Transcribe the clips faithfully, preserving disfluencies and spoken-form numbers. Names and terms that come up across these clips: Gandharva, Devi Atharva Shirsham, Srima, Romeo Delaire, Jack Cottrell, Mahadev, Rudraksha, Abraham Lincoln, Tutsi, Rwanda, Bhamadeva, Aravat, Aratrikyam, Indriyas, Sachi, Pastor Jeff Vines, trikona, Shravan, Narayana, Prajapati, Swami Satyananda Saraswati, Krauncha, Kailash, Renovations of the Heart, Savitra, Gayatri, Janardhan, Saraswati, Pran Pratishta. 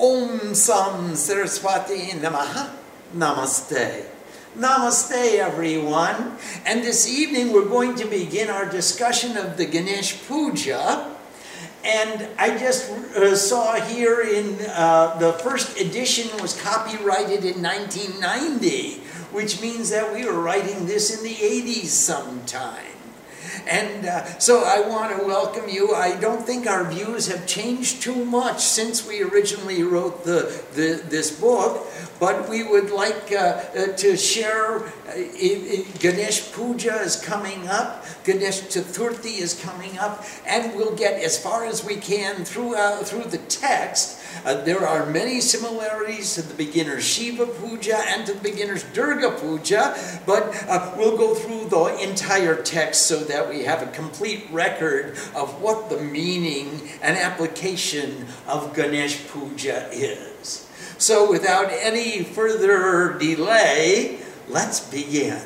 Om Sam Saraswati Namaha. Namaste. Namaste, everyone. And this evening we're going to begin our discussion of the Ganesh Puja. And I just uh, saw here in uh, the first edition was copyrighted in nineteen ninety, which means that we were writing this in the eighties sometime. And uh, so I want to welcome you. I don't think our views have changed too much since we originally wrote the, the this book, but we would like uh, uh, to share uh, it, it, Ganesh Puja is coming up, Ganesh Chaturthi is coming up, and we'll get as far as we can through, uh, through the text. Uh, there are many similarities to the beginner's Shiva Puja and to the beginner's Durga Puja, but uh, we'll go through the entire text so that we have a complete record of what the meaning and application of Ganesh Puja is. So without any further delay, let's begin.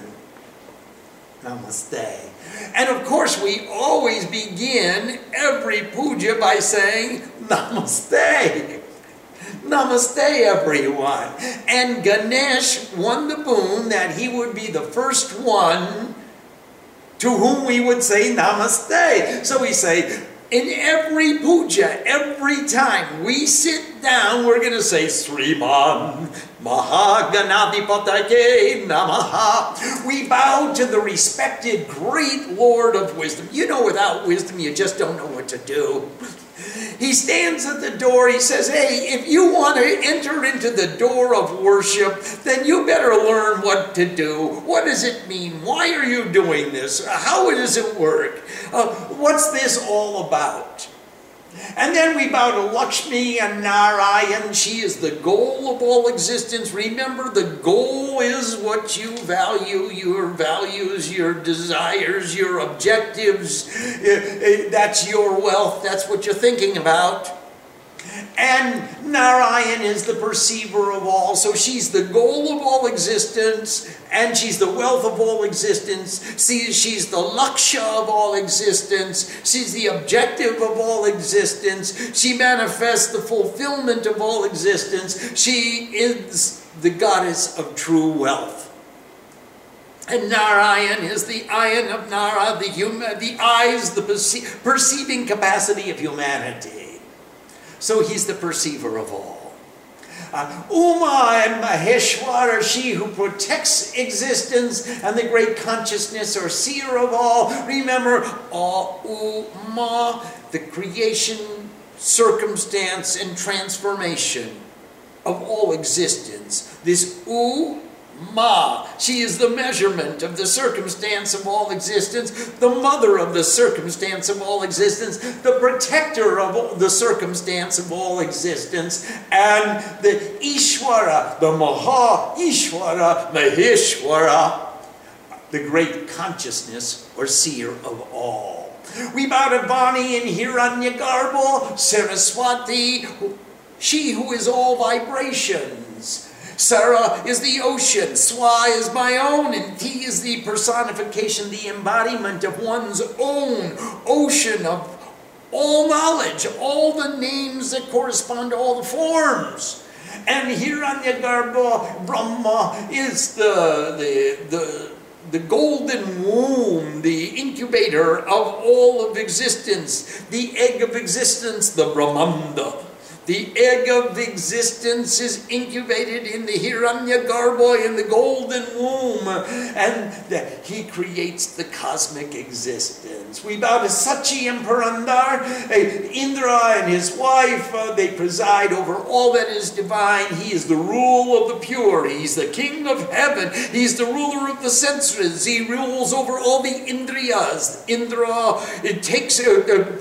Namaste. And of course we always begin every puja by saying Namaste. Namaste, everyone. And Ganesh won the boon that he would be the first one to whom we would say Namaste. So we say, in every puja, every time we sit down, we're going to say Sriman Mahaganadhipatake Namaha. We bow to the respected great Lord of wisdom. You know, without wisdom, you just don't know what to do. He stands at the door. He says, hey, if you want to enter into the door of worship, then you better learn what to do. What does it mean? Why are you doing this? How does it work? Uh, what's this all about? And then we bow to Lakshmi and Narayana. She is the goal of all existence. Remember, the goal is what you value, your values, your desires, your objectives. That's your wealth. That's what you're thinking about. And Narayan is the perceiver of all. So she's the goal of all existence, and she's the wealth of all existence. See, she's the Laksha of all existence. She's the objective of all existence. She manifests the fulfillment of all existence. She is the goddess of true wealth. And Narayan is the ayan of Nara, the, human, the eyes, the perce perceiving capacity of humanity. So he's the perceiver of all. Uh, Uma and Maha Ishwara, she who protects existence, and the great consciousness or seer of all. Remember, Uma, the creation, circumstance, and transformation of all existence. This U, Ma, she is the measurement of the circumstance of all existence, the mother of the circumstance of all existence, the protector of the circumstance of all existence, and the Ishwara, the Maha Ishwara, Maheshwara, the great consciousness or seer of all. We bow to Vani and Hiranyagarbha, Saraswati, she who is all vibrations. Sara is the ocean, Swa is my own, and Ti is the personification, the embodiment of one's own ocean of all knowledge, all the names that correspond to all the forms. And Hiranyagarbha, Brahma, is the, the, the, the golden womb, the incubator of all of existence, the egg of existence, the Brahmanda. The egg of existence is incubated in the Hiranyagarbha, in the golden womb, and he creates the cosmic existence. We bow to Sachi and Parandar, Indra and his wife, they preside over all that is divine. He is the rule of the pure, he's the king of heaven, he's the ruler of the senses, he rules over all the Indriyas. Indra, it takes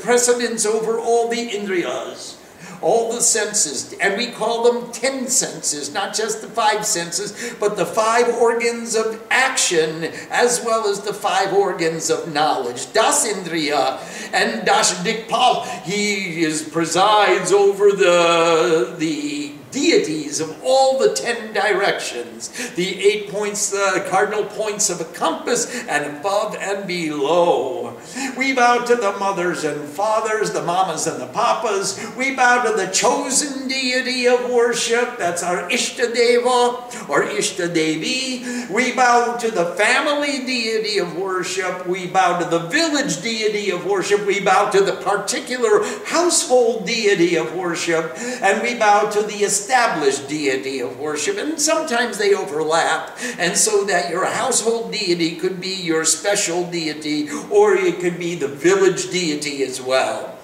precedence over all the Indriyas. All the senses, and we call them ten senses, not just the five senses, but the five organs of action as well as the five organs of knowledge. Das Indriya and Das Dikpal, he is, presides over the, the deities of all the ten directions, the eight points, the cardinal points of a compass, and above and below. We bow to the mothers and fathers, the mamas and the papas. We bow to the chosen deity of worship, that's our Ishtadeva or Ishtadevi. We bow to the family deity of worship. We bow to the village deity of worship. We bow to the particular household deity of worship. And we bow to the established deity of worship. And sometimes they overlap. And so that your household deity could be your special deity, or it could be the village deity as well.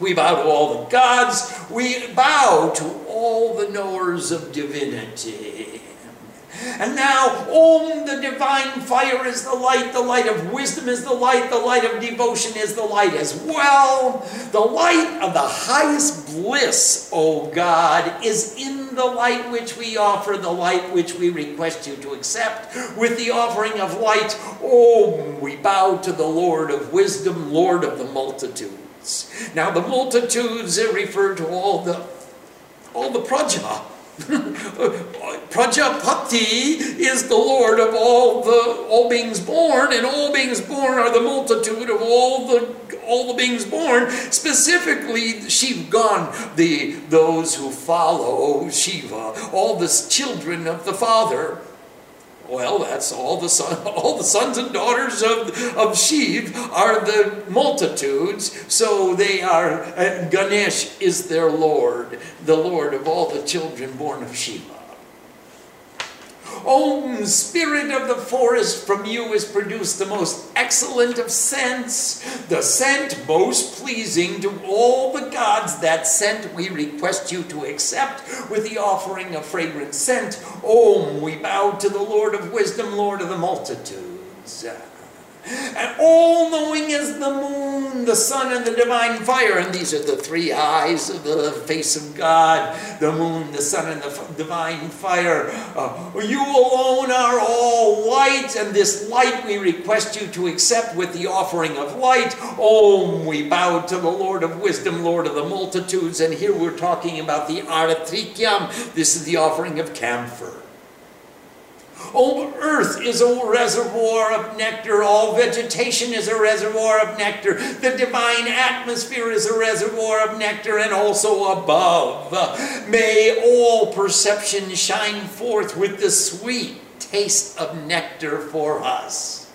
We bow to all the gods. We bow to all the knowers of divinity. And now, Om, the divine fire is the light, the light of wisdom is the light, the light of devotion is the light as well. The light of the highest bliss, O God, is in the light which we offer, the light which we request you to accept. With the offering of light, Om, we bow to the Lord of wisdom, Lord of the multitudes. Now, the multitudes refer to all the, all the praja. Prajapati is the Lord of all the all beings born, and all beings born are the multitude of all the all the beings born. Specifically, Shiva Gan, the those who follow Shiva, all the children of the Father. Well, that's all the son, all the sons and daughters of, of Shiva are the multitudes, so they are, uh, Ganesh is their Lord, the Lord of all the children born of Shiva. O spirit of the forest, from you is produced the most excellent of scents, the scent most pleasing to all the gods. That scent we request you to accept with the offering of fragrant scent. Om, we bow to the Lord of wisdom, Lord of the multitudes. And all-knowing is the moon, the sun, and the divine fire. And these are the three eyes of the face of God, the moon, the sun, and the divine fire. Uh, you alone are all light, and this light we request you to accept with the offering of light. Om, we bow to the Lord of wisdom, Lord of the multitudes. And here we're talking about the Aratrikyam. This is the offering of camphor. All earth is a reservoir of nectar. All vegetation is a reservoir of nectar. The divine atmosphere is a reservoir of nectar, and also above. May all perception shine forth with the sweet taste of nectar for us.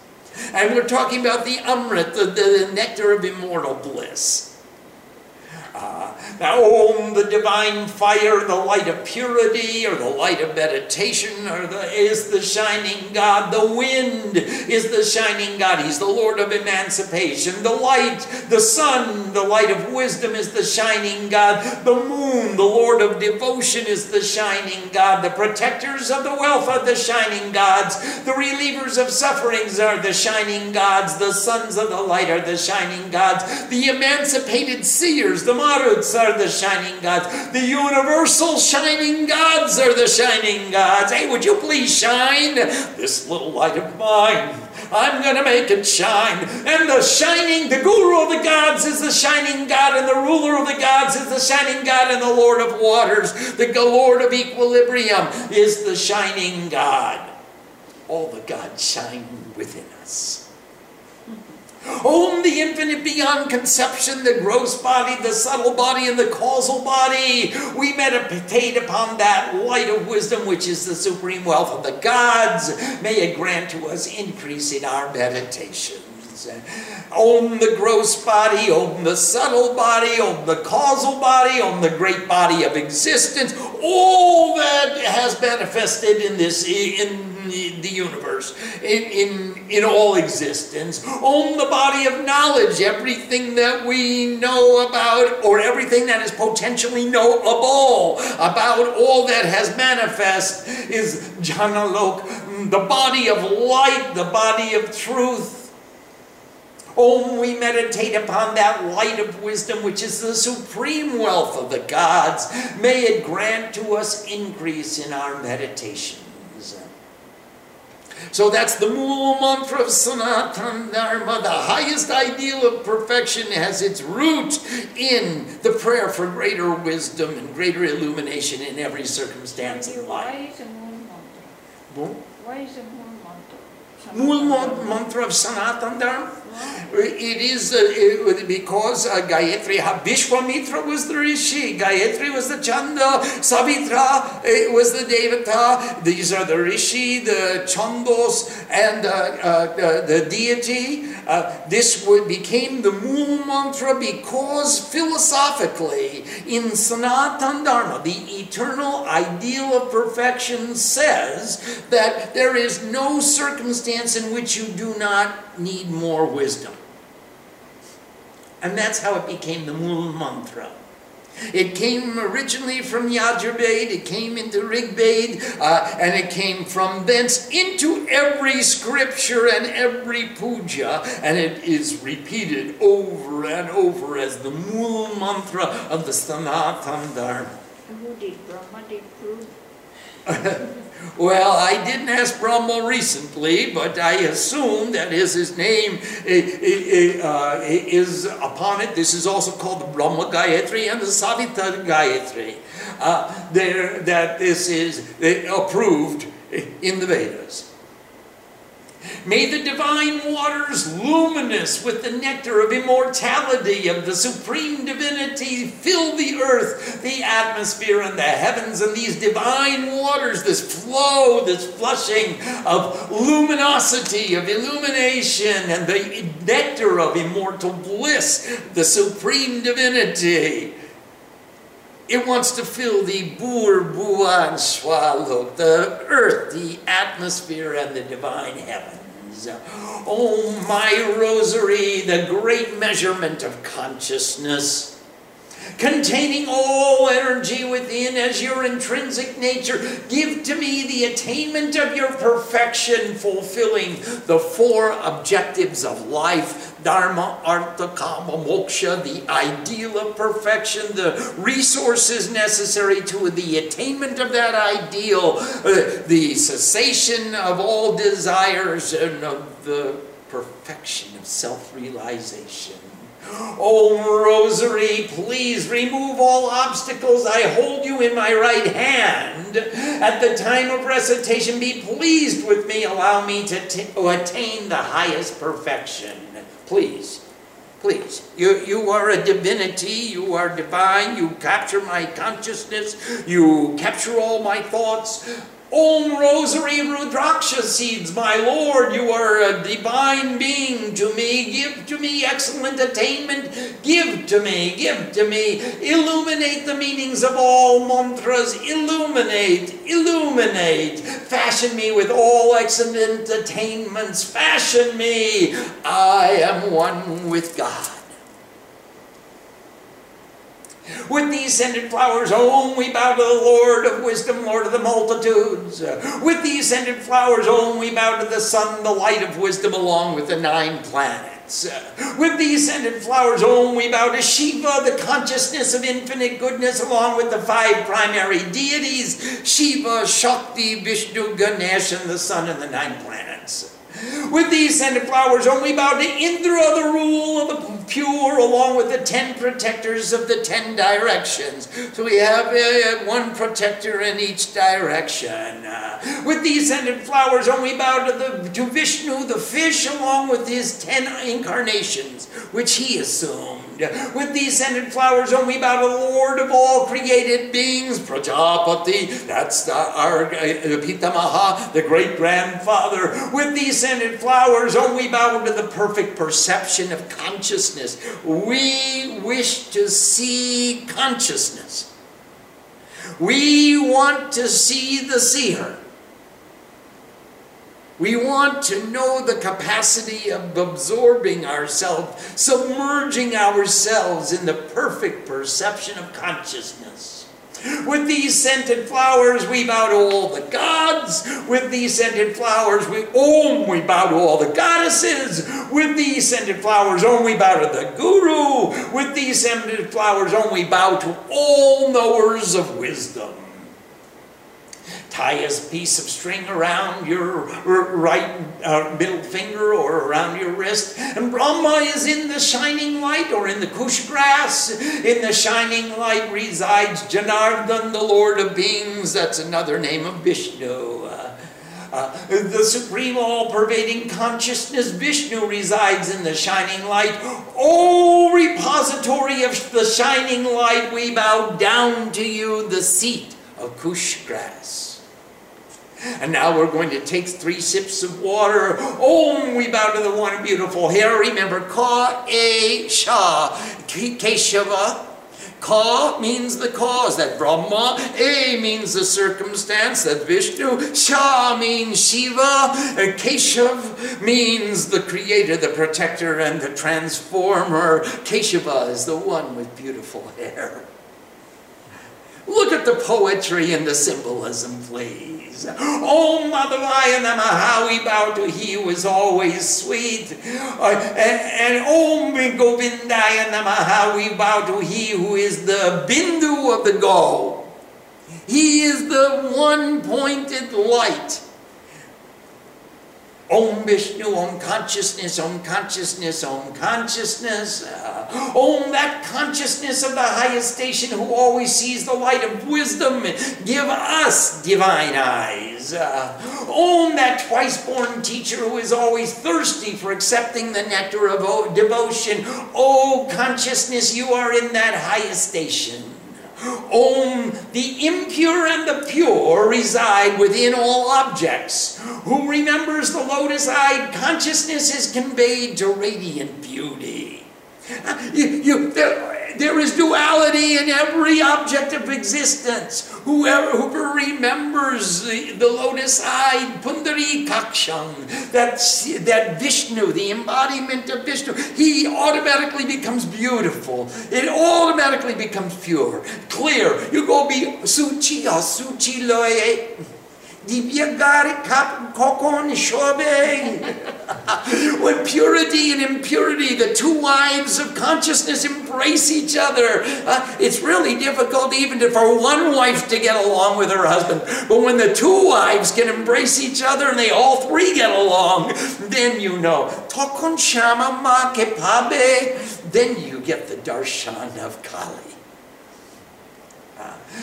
And we're talking about the Amrit, the, the, the nectar of immortal bliss. Uh, now, Om, the divine fire, the light of purity, or the light of meditation, or the, is the shining God. The wind is the shining God. He's the Lord of emancipation. The light, the sun, the light of wisdom is the shining God. The moon, the Lord of devotion, is the shining God. The protectors of the wealth are the shining gods. The relievers of sufferings are the shining gods. The sons of the light are the shining gods. The emancipated seers, the Maruts, are the shining gods. The universal shining gods are the shining gods. Hey, would you please shine this little light of mine? I'm going to make it shine. And the shining, the guru of the gods is the shining god, and the ruler of the gods is the shining god, and the Lord of waters, the Lord of equilibrium, is the shining God. All the gods shine within us. Om, the infinite beyond conception, the gross body, the subtle body, and the causal body. We meditate upon that light of wisdom, which is the supreme wealth of the gods. May it grant to us increase in our meditation. Om, the gross body, Om, the subtle body, Om, the causal body, Om, the great body of existence. All that has manifested in this in the universe, in in, in all existence. Om, the body of knowledge, everything that we know about, or everything that is potentially knowable about all that has manifest, is Janalok, the body of light, the body of truth. Om, we meditate upon that light of wisdom, which is the supreme wealth of the gods. May it grant to us increase in our meditations. So that's the Mula Mantra of Sanatana Dharma. The highest ideal of perfection has its root in the prayer for greater wisdom and greater illumination in every circumstance of life. Why is the Mula Mantra? Why is the Mula Mantra? Mula Mantra of Sanatana Dharma? It is uh, it, because uh, Gayatri, Vishwamitra was the Rishi, Gayatri was the Chanda, Savitra it was the Devata, these are the Rishi, the Chandos, and uh, uh, the, the deity. Uh, this would, became the Mula Mantra because philosophically in Sanatana Dharma, the eternal ideal of perfection says that there is no circumstance in which you do not need more wisdom. Wisdom. And that's how it became the Mula Mantra. It came originally from Yajurveda, it came into Rigveda, uh, and it came from thence into every scripture and every puja, and it is repeated over and over as the Mula Mantra of the Sanatana Dharma. Who did Brahma did prove? Well, I didn't ask Brahma recently, but I assume that is his name uh, is upon it. This is also called the Brahma Gayatri and the Savita Gayatri. Uh, there, that this is approved in the Vedas. May the divine waters, luminous with the nectar of immortality of the supreme divinity, fill the earth, the atmosphere, and the heavens. And these divine waters, this flow, this flushing of luminosity, of illumination, and the nectar of immortal bliss, the supreme divinity. It wants to fill the Bur, Bua, and Swalok, the earth, the atmosphere, and the divine heaven. Oh, my rosary, the great measurement of consciousness, containing all energy within as your intrinsic nature, give to me the attainment of your perfection, fulfilling the four objectives of life, dharma, artha, kama, moksha, the ideal of perfection, the resources necessary to the attainment of that ideal, uh, the cessation of all desires, and of the perfection of self-realization. O Rosary, please remove all obstacles. I hold you in my right hand. At the time of recitation, be pleased with me. Allow me to, to attain the highest perfection. Please, please. You, you are a divinity. You are divine. You capture my consciousness. You capture all my thoughts. Om Rosary Rudraksha seeds, my Lord, you are a divine being to me. Give to me excellent attainment. Give to me, give to me. Illuminate the meanings of all mantras. Illuminate, illuminate. Fashion me with all excellent attainments. Fashion me. I am one with God. With these scented flowers, Om, we bow to the Lord of wisdom, Lord of the multitudes. With these scented flowers, Om, we bow to the sun, the light of wisdom, along with the nine planets. With these scented flowers, Om, we bow to Shiva, the consciousness of infinite goodness, along with the five primary deities, Shiva, Shakti, Vishnu, Ganesh, and the sun and the nine planets. With these scented flowers, Om, we bow to Indra, the rule of the pure, along with the ten protectors of the ten directions. So we have uh, one protector in each direction. Uh, with these scented flowers, Om, we bow to, the, to Vishnu, the fish, along with his ten incarnations, which he assumed. With these scented flowers, Om, we bow to the Lord of all created beings, Prajapati, that's the, our uh, Pitamaha, the great-grandfather. With these scented flowers, Om, we bow to the perfect perception of consciousness. We wish to see consciousness. We want to see the seer. We want to know the capacity of absorbing ourselves, submerging ourselves in the perfect perception of consciousness. With these scented flowers, we bow to all the gods. With these scented flowers, we Om, we bow to all the goddesses. With these scented flowers, Om, we bow to the guru. With these scented flowers, Om, we bow to all knowers of wisdom. Tie a piece of string around your right uh, middle finger or around your wrist. And Brahma is in the shining light, or in the kush grass. In the shining light resides Janardhan, the Lord of Beings. That's another name of Vishnu. Uh, Uh, the supreme all-pervading consciousness, Vishnu, resides in the shining light. O repository of the shining light, we bow down to you, the seat of Kush grass. And now we're going to take three sips of water. Om, we bow to the one beautiful hair. Remember, Ka, E, Sha, Keshava. Ka means the cause, that Brahma. E means the circumstance, that Vishnu. Sha means Shiva. Keshav means the creator, the protector, and the transformer. Keshava is the one with beautiful hair. Look at the poetry and the symbolism, please. Om Madhavaya Namaha, we bow to He who is always sweet. Uh, and, and Om Govindaya Namaha, we bow to He who is the Bindu of the Gaul. He is the one-pointed light. Om Vishnu, Om Consciousness, Om Consciousness, Om Consciousness. Uh, Om, that consciousness of the highest station who always sees the light of wisdom. Give us divine eyes. Uh, Om, that twice-born teacher who is always thirsty for accepting the nectar of devotion. O Consciousness, you are in that highest station. Om, the impure and the pure reside within all objects. Who remembers the lotus-eyed consciousness is conveyed to radiant beauty. You, you, there, there is duality in every object of existence. Whoever, whoever remembers the, the lotus-eyed Pundari Kaksham, that, that Vishnu, the embodiment of Vishnu, he automatically becomes beautiful. It automatically becomes pure, clear. You go be suchi asuchi loye. When purity and impurity, the two lives of consciousness, embrace each other, uh, it's really difficult even to, for one wife to get along with her husband. But when the two wives can embrace each other and they all three get along, then you know. Then you get the darshan of Kali.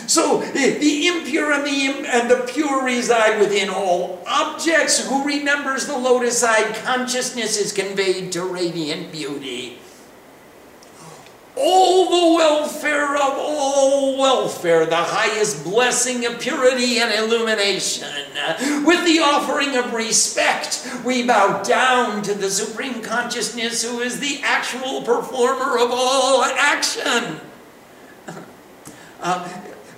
So the impure and the, im- and the pure reside within all objects. Who remembers the lotus-eyed consciousness is conveyed to radiant beauty. All the welfare of all welfare, the highest blessing of purity and illumination. With the offering of respect, we bow down to the Supreme Consciousness who is the actual performer of all action. Uh,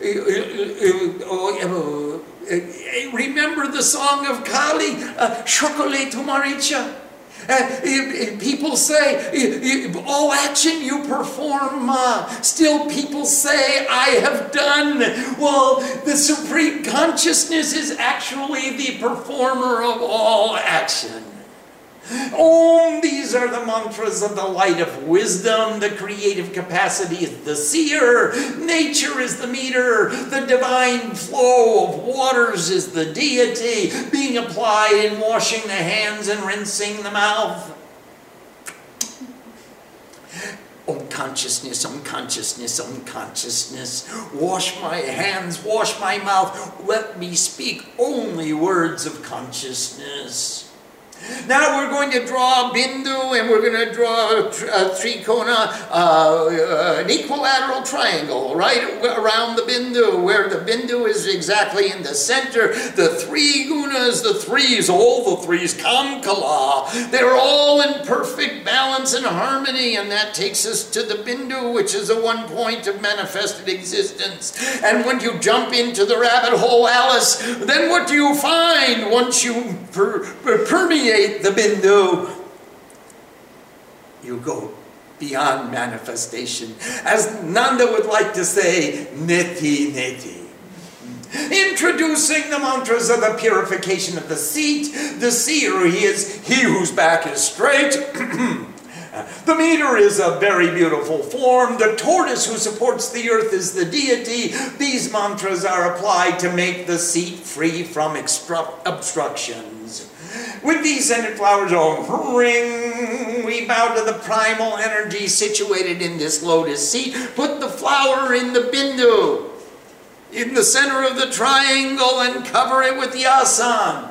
remember the song of Kali, Shokole Tumaricha. Uh, people say, all action you perform, uh, still people say, I have done. Well, the Supreme Consciousness is actually the performer of all action. Om, these are the mantras of the light of wisdom. The creative capacity is the seer. Nature is the meter. The divine flow of waters is the deity, being applied in washing the hands and rinsing the mouth. Om Consciousness, Om Consciousness, Om Consciousness. Wash my hands, wash my mouth. Let me speak only words of consciousness. Now we're going to draw Bindu, and we're going to draw a trikona, uh, an equilateral triangle, right around the Bindu, where the Bindu is exactly in the center. The three gunas, the threes, all the threes, kamkala, they're all in perfect balance and harmony, and that takes us to the Bindu, which is the one point of manifested existence. And when you jump into the rabbit hole, Alice, then what do you find once you per- per- permeate the Bindu? You go beyond manifestation. As Nanda would like to say, neti neti. Introducing the mantras of the purification of the seat, the seer, he is he whose back is straight. The meter is a very beautiful form. The tortoise who supports the earth is the deity. These mantras are applied to make the seat free from obstructions. With these scented flowers, oh, ring, we bow to the primal energy situated in this lotus seat. Put the flower in the bindu, in the center of the triangle, and cover it with the asan.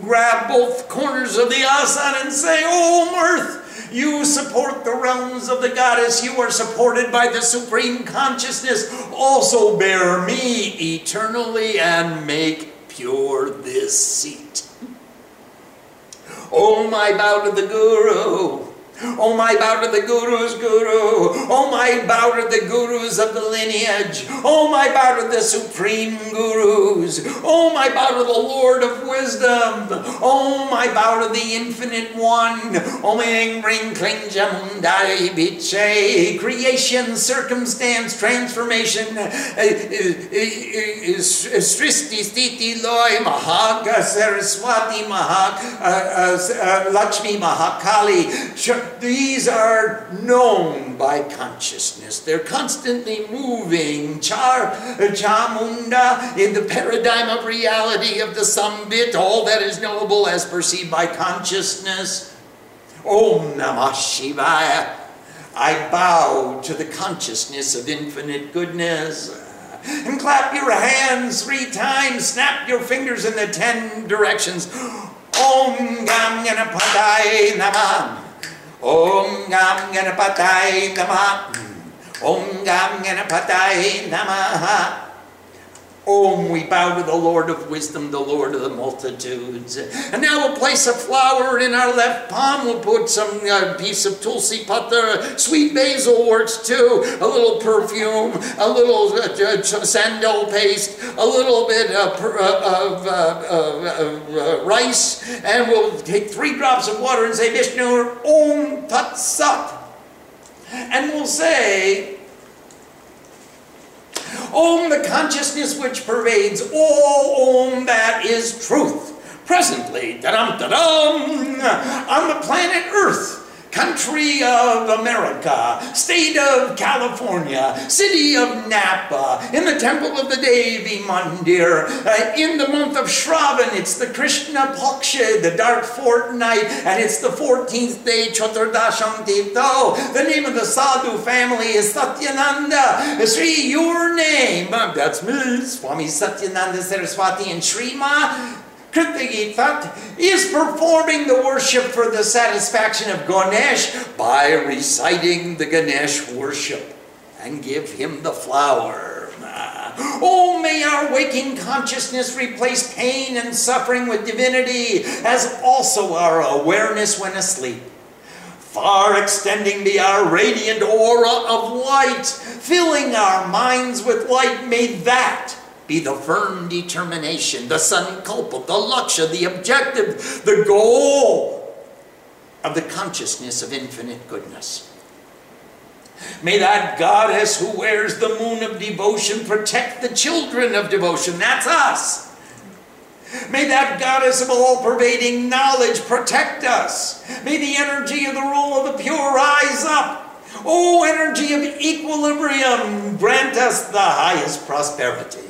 Grab both corners of the asan and say, "Oh, Mirth, you support the realms of the goddess. You are supported by the supreme consciousness. Also bear me eternally and make pure this seat. Oh, my bow to the Guru. Oh, my bow to the Guru's Guru. Oh, my bow to the Gurus of the lineage. Oh, my bow to the Supreme Gurus. Oh, my bow to the Lord of Wisdom. Oh, my bow to the Infinite One. Oh, Om Ring Kling Jamundai Biche. Creation, circumstance, transformation. Sristi Stiti Loi Mahaka Saraswati Mahak Lakshmi Mahakali. These are known by consciousness. They're constantly moving. Char, Chamunda, in the paradigm of reality of the Sambit, all that is knowable as perceived by consciousness. Om Namah Shivaya. I bow to the consciousness of infinite goodness. And clap your hands three times. Snap your fingers in the ten directions. Om Gam Ganapadaya Namah. Om Gam Ganapataye Namaha. Om Gam Ganapataye Namaha. Om, we bow to the Lord of Wisdom, the Lord of the multitudes. And now we'll place a flower in our left palm. We'll put some uh, piece of tulsi patra. Sweet basil works too. A little perfume, a little uh, uh, sandal paste, a little bit uh, per, uh, of uh, uh, uh, uh, rice. And we'll take three drops of water and say, Vishnu, Om Tat Sat. And we'll say, Om, the consciousness which pervades all, Om, that is truth. Presently, da-dum, da-dum, on the planet Earth, country of America, state of California, city of Napa, in the temple of the Devi Mandir, uh, in the month of Shravan, it's the Krishna Paksha, the dark fortnight, and it's the fourteenth day, Chaturdasham Tirtho. The name of the Sadhu family is Satyananda. Sri, your name, that's me, Swami Satyananda Saraswati and Srima, Krithigitat is performing the worship for the satisfaction of Ganesh by reciting the Ganesh worship and give him the flower. Oh, may our waking consciousness replace pain and suffering with divinity, as also our awareness when asleep. Far extending be our radiant aura of light, filling our minds with light, may that be the firm determination, the sankalpa, the lakshya, the objective, the goal of the consciousness of infinite goodness. May that goddess who wears the moon of devotion protect the children of devotion. That's us. May that goddess of all-pervading knowledge protect us. May the energy of the rule of the pure rise up. O energy of equilibrium, grant us the highest prosperity.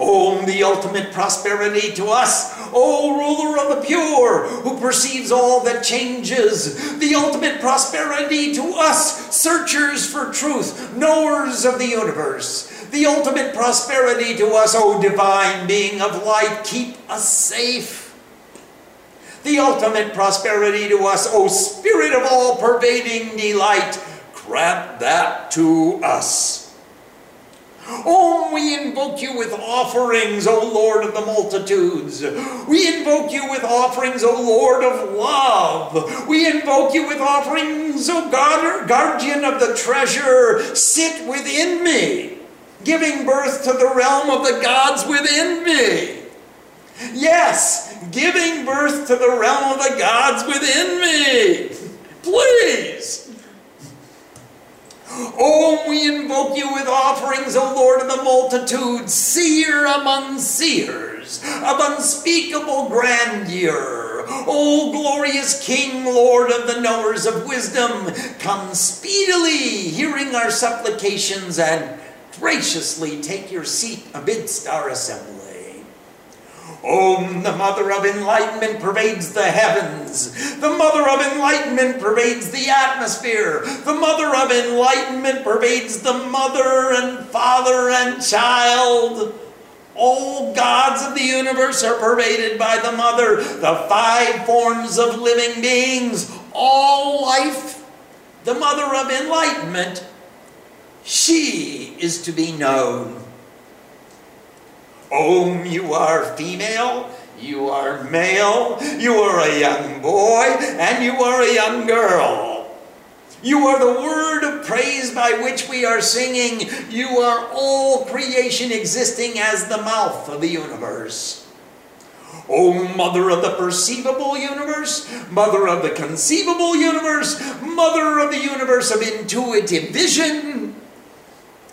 Om, the ultimate prosperity to us, O ruler of the pure, who perceives all that changes, the ultimate prosperity to us, searchers for truth, knowers of the universe, the ultimate prosperity to us, O divine being of light, keep us safe. The ultimate prosperity to us, O spirit of all-pervading delight, grant that to us. Om, we invoke you with offerings, O Lord of the multitudes. We invoke you with offerings, O Lord of love. We invoke you with offerings, O God, guardian of the treasure. Sit within me, giving birth to the realm of the gods within me. Yes, giving birth to the realm of the gods within me. Please. Oh, we invoke you with offerings, O Lord of the multitude, seer among seers, of unspeakable grandeur. O glorious King, Lord of the knowers of wisdom, come speedily, hearing our supplications, and graciously take your seat amidst our assembly. Om, the mother of enlightenment pervades the heavens. The mother of enlightenment pervades the atmosphere. The mother of enlightenment pervades the mother and father and child. All gods of the universe are pervaded by the mother, the five forms of living beings, all life. The mother of enlightenment, she is to be known. Om, you are female, you are male, you are a young boy, and you are a young girl. You are the word of praise by which we are singing. You are all creation existing as the mouth of the universe. O mother of the perceivable universe, mother of the conceivable universe, mother of the universe of intuitive vision,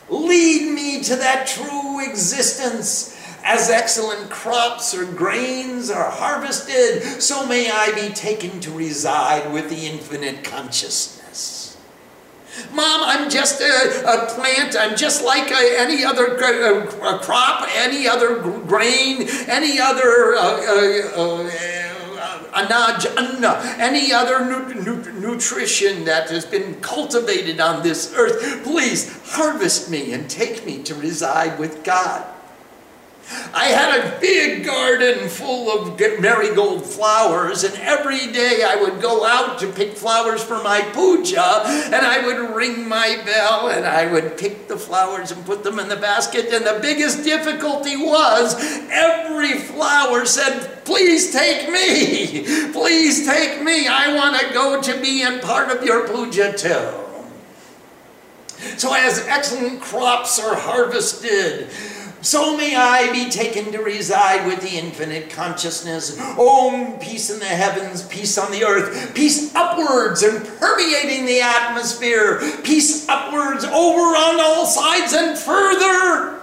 lead me to that true existence. As excellent crops or grains are harvested, so may I be taken to reside with the infinite consciousness. Mom, I'm just a, a plant. I'm just like a, any other a, a crop, any other grain, any other uh, uh, uh, anaj, any other nu- nu- nutrition that has been cultivated on this earth. Please harvest me and take me to reside with God. I had a big garden full of marigold flowers, and every day I would go out to pick flowers for my puja, and I would ring my bell, and I would pick the flowers and put them in the basket, and the biggest difficulty was every flower said, please take me, please take me, I want to go to be in part of your puja too. So as excellent crops are harvested, so may I be taken to reside with the infinite consciousness. Om, peace in the heavens, peace on the earth, peace upwards and permeating the atmosphere, peace upwards over on all sides and further.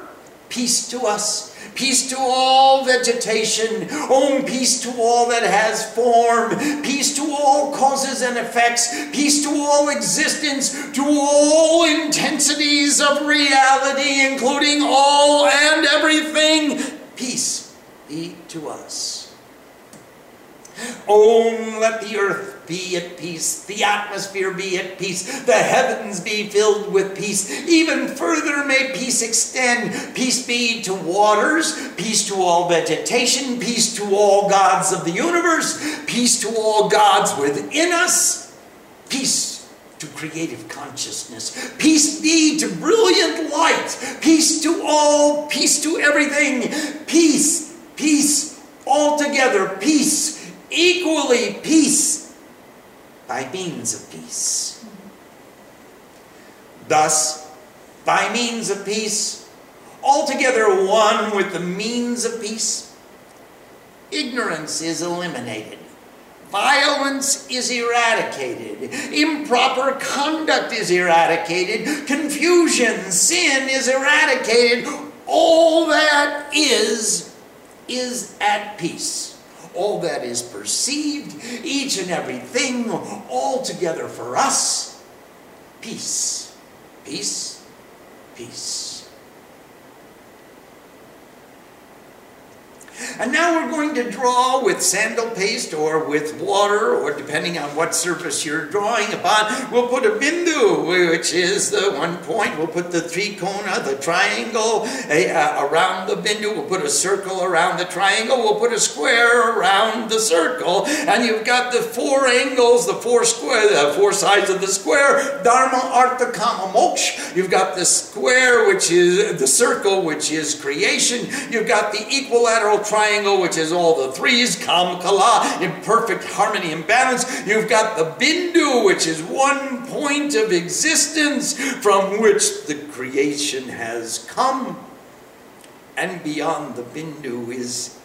Peace to us, peace to all vegetation. Om, peace to all that has form, peace to all causes and effects, peace to all existence, to all intensities of reality, including all and everything. Peace be to us. Om, let the earth be at peace, the atmosphere be at peace, the heavens be filled with peace. Even further may peace extend. Peace be to waters, peace to all vegetation, peace to all gods of the universe, peace to all gods within us, peace to creative consciousness, peace be to brilliant light, peace to all, peace to everything, peace, peace, altogether, peace, equally peace, by means of peace. Thus, by means of peace, altogether one with the means of peace, ignorance is eliminated, violence is eradicated, improper conduct is eradicated, confusion, sin is eradicated. All that is, is at peace. All that is perceived, each and everything, all together for us. Peace, peace, peace. And now we're going to draw with sandal paste or with water, or depending on what surface you're drawing upon. We'll put a bindu, which is the one point. We'll put the trikona, the triangle, a, uh, around the bindu. We'll put a circle around the triangle. We'll put a square around the circle. And you've got the four angles, the four square, the four sides of the square, dharma, artha, kama, moksha. You've got the square, which is the circle, which is creation. You've got the equilateral triangle, which is all the threes, kam, kala, in perfect harmony and balance. You've got the bindu, which is one point of existence from which the creation has come. And beyond the bindu is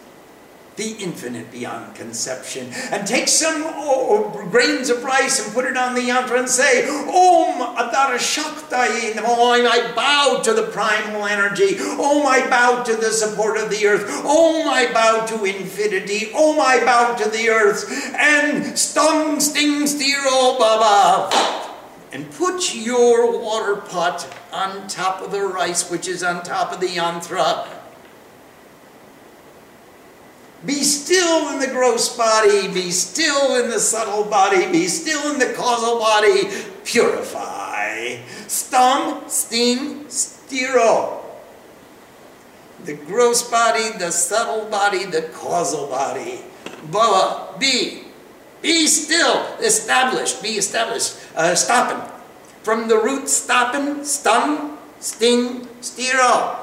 the infinite beyond conception, and take some oh, grains of rice and put it on the yantra and say, Om Adara Shaktaye Namo, I bow to the primal energy. Om, I bow to the support of the earth. Om, I bow to infinity. Om, I bow to the earth. And stung, sting, steer, oh Baba. And put your water pot on top of the rice, which is on top of the yantra. Be still in the gross body, be still in the subtle body, be still in the causal body. Purify. Stam, sting, stiro. The gross body, the subtle body, the causal body. Bhava, be. Be still. Establish, be established. Uh, stoppin. From the root stoppin, stam, sting, stiro.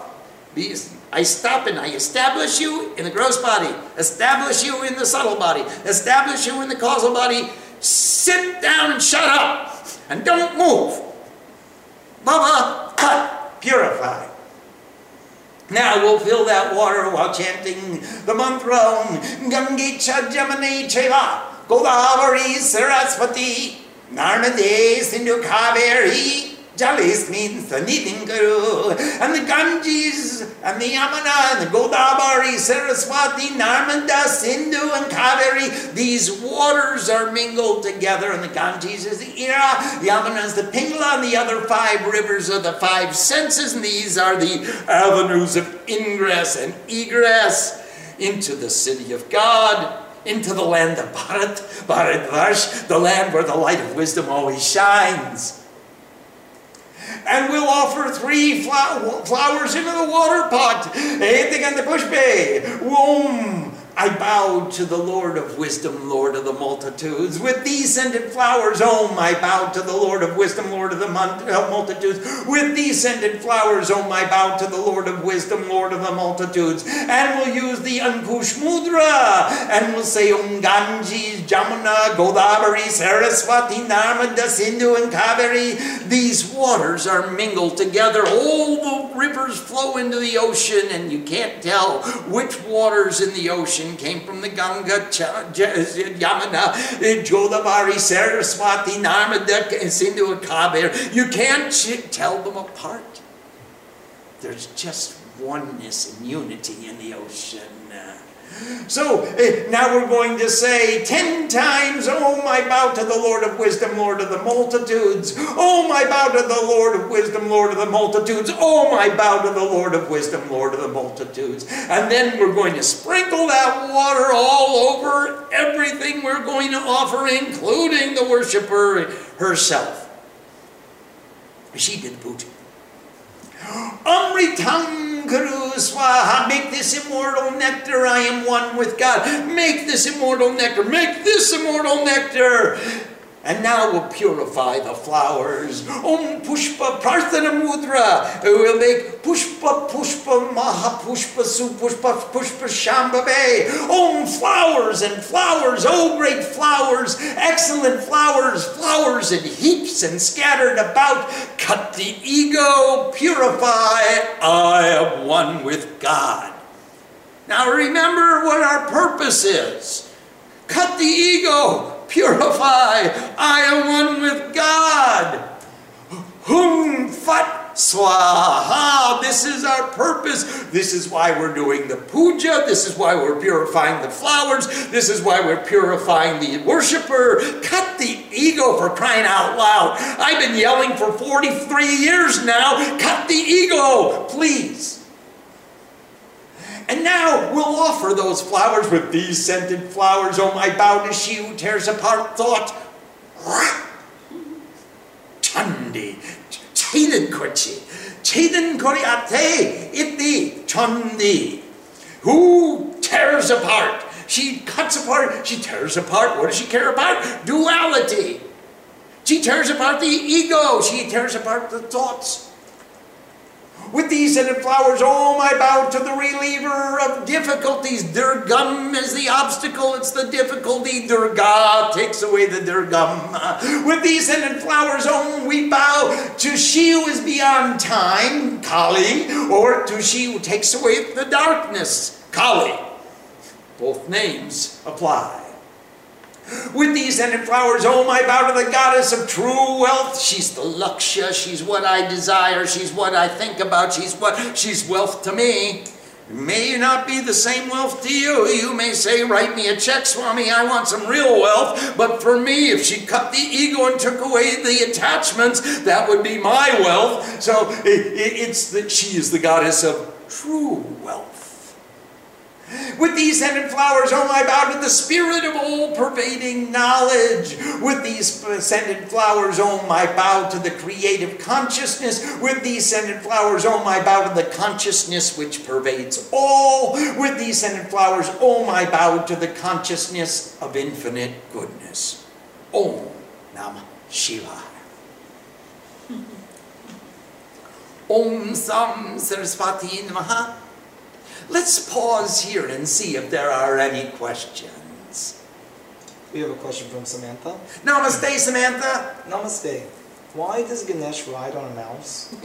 Be still. I stop and I establish you in the gross body, establish you in the subtle body, establish you in the causal body. Sit down and shut up and don't move. Baba, cut, purify. Now we'll fill that water while chanting the mantra Om Gangi Chajamane Cheva Godavari Saraswati Narmade Sindhu Kaveri Jalis means the Nithinkaru, and the Ganges, and the Yamuna, and the Godavari, Saraswati, Narmada, Sindhu, and Kaveri. These waters are mingled together, and the Ganges is the Ira, the Yamuna is the Pingala, and the other five rivers are the five senses, and these are the avenues of ingress and egress into the city of God, into the land of Bharat, Bharatvarsh, the land where the light of wisdom always shines. And we'll offer three flow- flowers into the water pot. Om, I bow to the Lord of wisdom, Lord of the multitudes. With these scented flowers, Om, I bow to the Lord of wisdom, Lord of the multitudes. With these scented flowers, Om, I bow to the Lord of wisdom, Lord of the multitudes. And we'll use the Ankush Mudra. And we'll say, Om Ganges, Jamuna, Godavari, Saraswati, Narmada, Sindhu, and Kaveri. These waters are mingled together. All the rivers flow into the ocean, and you can't tell which waters in the ocean came from the Ganga, Yamuna, Godavari, Saraswati, Narmada, and Sindhu, and Kaveri. You can't tell them apart. There's just oneness and unity in the ocean. So now we're going to say ten times, Om, I bow to the Lord of wisdom, Lord of the multitudes. Om, I bow to the Lord of wisdom, Lord of the multitudes. Om, I bow to the Lord of wisdom, Lord of the multitudes. And then we're going to sprinkle that water all over everything we're going to offer, including the worshiper herself. She did puja. Amritam Guru Swaha, make this immortal nectar, I am one with God. Make this immortal nectar, make this immortal nectar. And now we'll purify the flowers. Om Pushpa Prarthana Mudra. We'll make Pushpa Pushpa Maha Pushpa Su Pushpa Pushpa Shambhave. Om flowers and flowers, oh great flowers, excellent flowers, flowers in heaps and scattered about. Cut the ego, purify, I am one with God. Now remember what our purpose is. Cut the ego. Purify, I am one with God. Hum Fat Swaha. This is our purpose. This is why we're doing the puja. This is why we're purifying the flowers. This is why we're purifying the worshiper. Cut the ego, for crying out loud. I've been yelling for forty-three years now. Cut the ego, please. And now we'll offer those flowers with these scented flowers. Oh, my bow to she who tears apart thought. Chandi. Chetan Kochi. Chetan Koriate. Iti. Chandi. Who tears apart. She cuts apart. She tears apart. What does she care about? Duality. She tears apart the ego. She tears apart the thoughts. With these scented flowers, Om, I bow to the reliever of difficulties. Durgam is the obstacle, it's the difficulty. Durga takes away the Durgam. With these scented flowers, Om, we bow to she who is beyond time, Kali, or to she who takes away the darkness, Kali. Both names apply. With these ended flowers, home I bow to the goddess of true wealth. She's the Lakshya, she's what I desire, she's what I think about, she's what she's wealth to me. It may not be the same wealth to you. You may say, write me a check, Swami, I want some real wealth. But for me, if she cut the ego and took away the attachments, that would be my wealth. So it's that she is the goddess of true wealth. With these scented flowers, oh my bow to the spirit of all-pervading knowledge. With these scented flowers, oh my bow to the creative consciousness. With these scented flowers, oh my bow to the consciousness which pervades all. With these scented flowers, oh my bow to the consciousness of infinite goodness. Om Namah Shivaya. Om Sam Saraswati Namaha. Let's pause here and see if there are any questions. We have a question from Samantha. Namaste, Samantha. Namaste. Why does Ganesh ride on a mouse?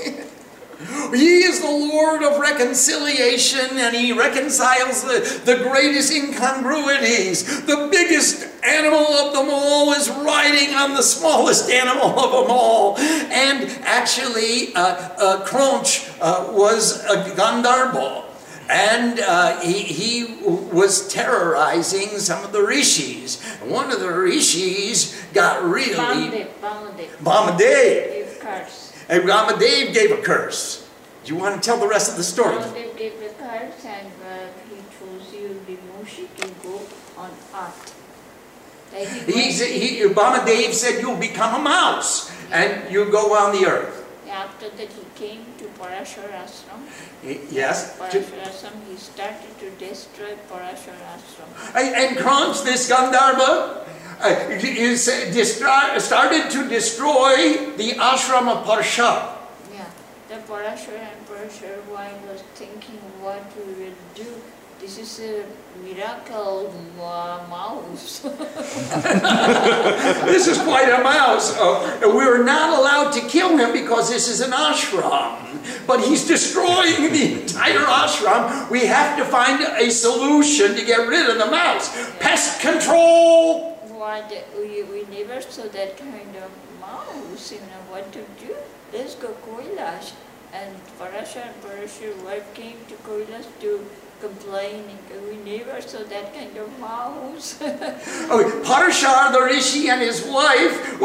He is the Lord of reconciliation, and he reconciles the, the greatest incongruities. The biggest animal of them all is riding on the smallest animal of them all. And actually, uh, uh, Krauncha uh, was a Gandharva. And uh, he, he was terrorizing some of the rishis. One of the rishis got really... Bhamadeva gave a curse. And Bhamadeva gave a curse. Do you want to tell the rest of the story? Bhamadeva gave a curse, and uh, he chose you, Vimushi, to go on earth. Like he he, he, Bhamadeva said, you'll become a mouse, yeah, and you go on the earth. After that, he came to Parashara ashram. Yes. Parashara ashram, he started to destroy Parashara ashram. And, and Krauncha, this Gandharva, uh, is, uh, started to destroy the ashram of Parashara. Yeah. The Parashara and Parashara, while was thinking what we will do. This is a miracle uh, mouse. This is quite a mouse. Uh, we're not allowed to kill him because this is an ashram. But he's destroying the entire ashram. We have to find a solution to get rid of the mouse. Yeah. Pest control! What, we, we never saw that kind of mouse. You know what to do? Let's go Kailash. And Parashara and Parashur's wife came to Kailash to complaining. We never saw that kind of mouse. Oh, Parashara, the rishi, and his wife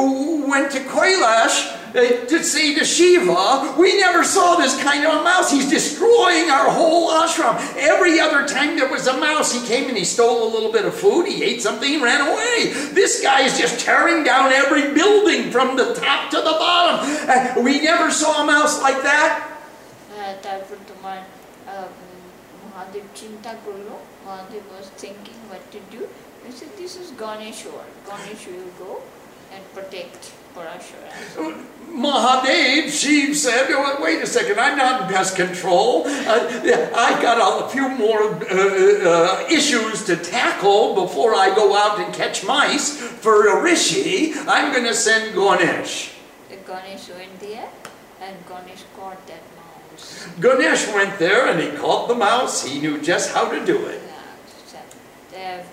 went to Kailash to say to Shiva, we never saw this kind of a mouse. He's destroying our whole ashram. Every other time there was a mouse, he came and he stole a little bit of food, he ate something, he ran away. This guy is just tearing down every building from the top to the bottom. Uh, we never saw a mouse like that. Uh, that would demand, uh, Mahadev Chinta Guru, Mahadev was thinking what to do. He said, this is Ganeshwar. Ganesh will go and protect Parashara. Mahadev, she said, wait a second, I'm not in pest control. Uh, I got a few more uh, uh, issues to tackle before I go out and catch mice. For a rishi, I'm going to send Ganesh. The Ganesh went there and Ganesh caught that mouse. Ganesh went there and he caught the mouse. He knew just how to do it. Yeah,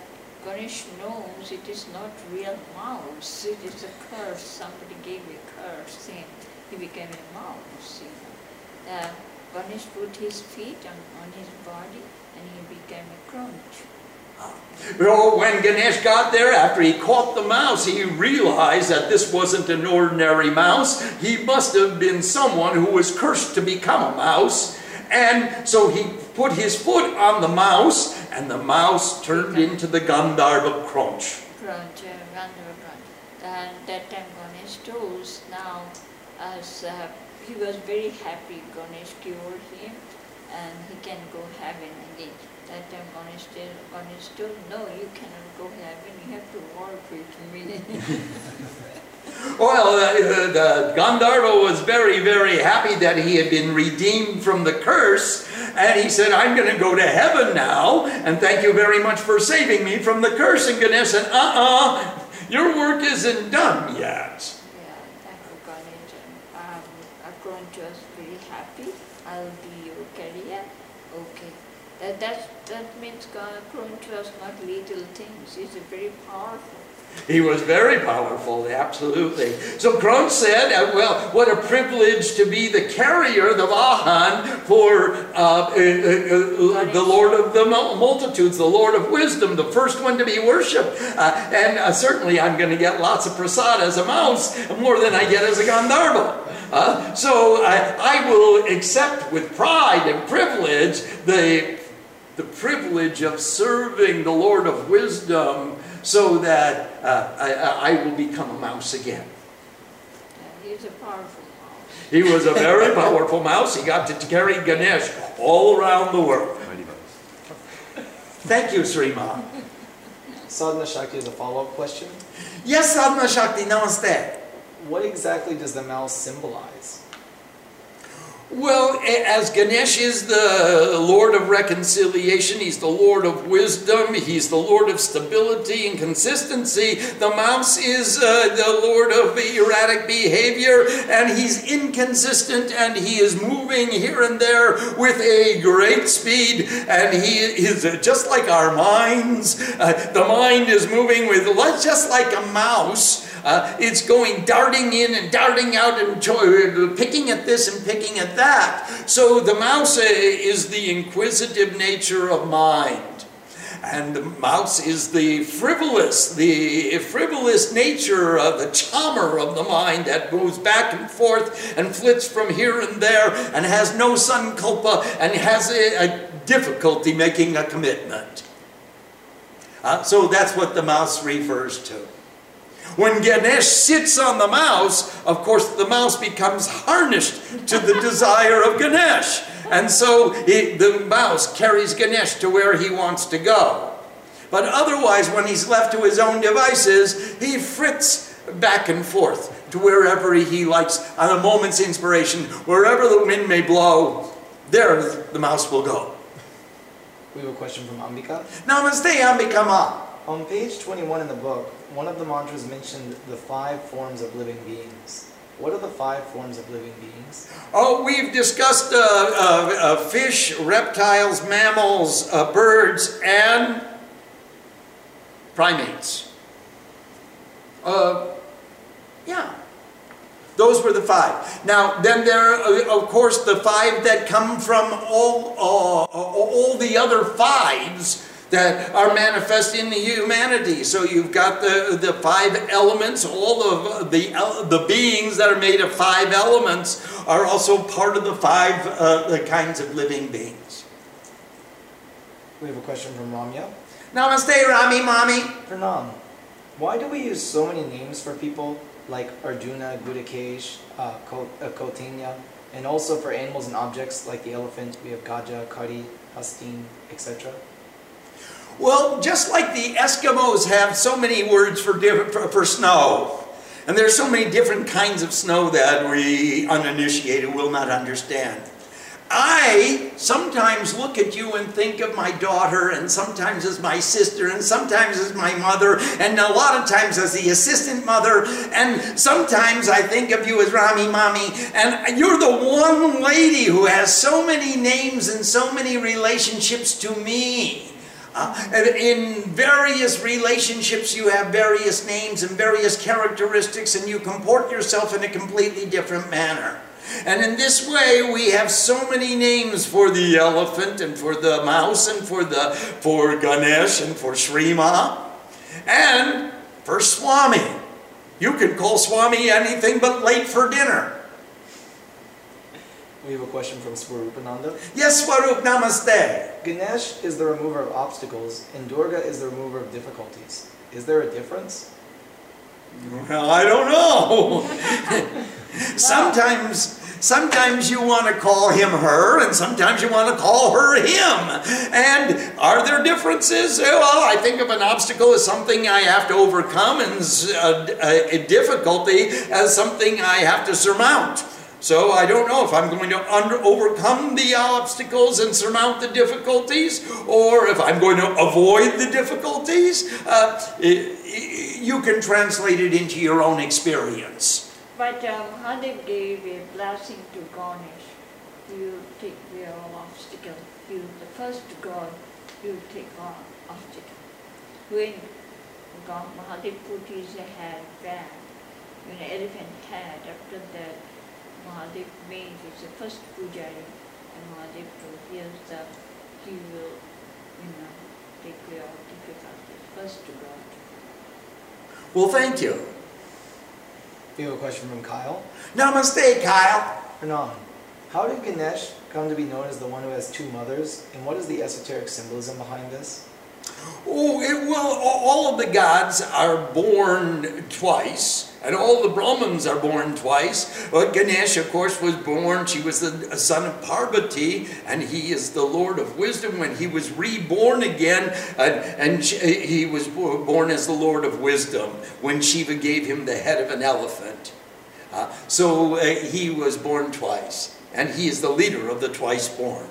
the Ganesh knows it is not real mouse. It is a curse. Somebody gave a curse and he became a mouse. You know. The Ganesh put his feet on, on his body and he became a Krauncha. Oh, when Ganesh got there, after he caught the mouse, he realized that this wasn't an ordinary mouse. He must have been someone who was cursed to become a mouse. And so he put his foot on the mouse, and the mouse turned into the Gandharva Krauncha. Krauncha, Gandharva Krauncha. And that time Ganesh chose now, as uh, he was very happy, Ganesh cured him, and he can go heaven again. That time Ganesh told, no, you cannot go heaven, you have to work with me. Well, uh, the Gandharva was very, very happy that he had been redeemed from the curse. And he said, I'm going to go to heaven now. And thank you very much for saving me from the curse. And Ganesh said, uh-uh, your work isn't done yet. Yeah, thank you, Ganesh. Um, Akron was very happy. I'll be your career. Okay. That, that, that means Krauncha was not little things. He's a very powerful. He was very powerful, absolutely. So Krauncha said, well, what a privilege to be the carrier, the Vahan, for uh, uh, uh, uh, the Lord of the multitudes, the Lord of wisdom, the first one to be worshipped. Uh, and uh, certainly I'm going to get lots of prasad as a mouse, more than I get as a Gandharva. Uh, so I, I will accept with pride and privilege the, the privilege of serving the Lord of wisdom, so that uh, I, I will become a mouse again. Yeah, he was a powerful mouse. He was a very powerful mouse. He got to carry Ganesh all around the world. Thank you, Srima. Sadhana Shakti is a follow-up question. Yes, Sadhana Shakti, namaste. What exactly does the mouse symbolize? Well, as Ganesh is the Lord of reconciliation, he's the Lord of wisdom, he's the Lord of stability and consistency, the mouse is uh, the Lord of erratic behavior, and he's inconsistent, and he is moving here and there with a great speed, and he is uh, just like our minds. Uh, the mind is moving with, just like a mouse. Uh, it's going darting in and darting out and picking at this and picking at that. So the mouse is the inquisitive nature of mind. And the mouse is the frivolous, the frivolous nature of the charmer of the mind that moves back and forth and flits from here and there and has no sankalpa and has a, a difficulty making a commitment. Uh, so that's what the mouse refers to. When Ganesh sits on the mouse, of course, the mouse becomes harnessed to the desire of Ganesh. And so it, the mouse carries Ganesh to where he wants to go. But otherwise, when he's left to his own devices, he frets back and forth to wherever he likes, on a moment's inspiration. Wherever the wind may blow, there the mouse will go. We have a question from Ambika. Namaste, Ambika Ma. On page twenty-one in the book, one of the mantras mentioned the five forms of living beings. What are the five forms of living beings? Oh, we've discussed uh, uh, uh, fish, reptiles, mammals, uh, birds, and primates. Uh, yeah. Those were the five. Now, then there are, of course, the five that come from all, uh, all the other fives that are manifest in humanity. So you've got the, the five elements. All of the, the beings that are made of five elements are also part of the five uh, the kinds of living beings. We have a question from Ramya. Namaste, Rami Mami. Pranam. Why do we use so many names for people like Arjuna, Gudakesh, uh, Kautinya, and also for animals and objects like the elephant? We have Gaja, Kari, Hastin, et cetera. Well, just like the Eskimos have so many words for, for, for snow, and there's so many different kinds of snow that we uninitiated will not understand. I sometimes look at you and think of my daughter, and sometimes as my sister, and sometimes as my mother, and a lot of times as the assistant mother, and sometimes I think of you as Rami Mami, and you're the one lady who has so many names and so many relationships to me. Uh, in various relationships you have various names and various characteristics, and you comport yourself in a completely different manner. And in this way we have so many names for the elephant and for the mouse and for the for Ganesh and for Srima and for Swami. You could call Swami anything but late for dinner. We have a question from Swarupananda. Yes, Swarup, namaste. Ganesh is the remover of obstacles, and Durga is the remover of difficulties. Is there a difference? Well, I don't know. sometimes, sometimes you want to call him her, and sometimes you want to call her him. And are there differences? Well, I think of an obstacle as something I have to overcome, and a, a difficulty as something I have to surmount. So I don't know if I'm going to under, overcome the obstacles and surmount the difficulties, or if I'm going to avoid the difficulties. Uh, you can translate it into your own experience. But um, Mahadev gave a blessing to Ganesh. You take the obstacle. you, the first god, you take on after him. When Mahadev put his head back, when elephant head, after that Mahadev made his first pujari, and Mahadev told, here's the, he will, you know, take care of difficulties, first to God. Well, thank you. We have a question from Kyle. Namaste, Kyle. Anand, how did Ganesh come to be known as the one who has two mothers, and what is the esoteric symbolism behind this? Oh, it, well, all of the gods are born twice, and all the Brahmins are born twice. But Ganesh, of course, was born, she was the son of Parvati, and he is the Lord of Wisdom. When he was reborn again, and, and she, he was born as the Lord of Wisdom, when Shiva gave him the head of an elephant. Uh, so uh, he was born twice, and he is the leader of the twice-born.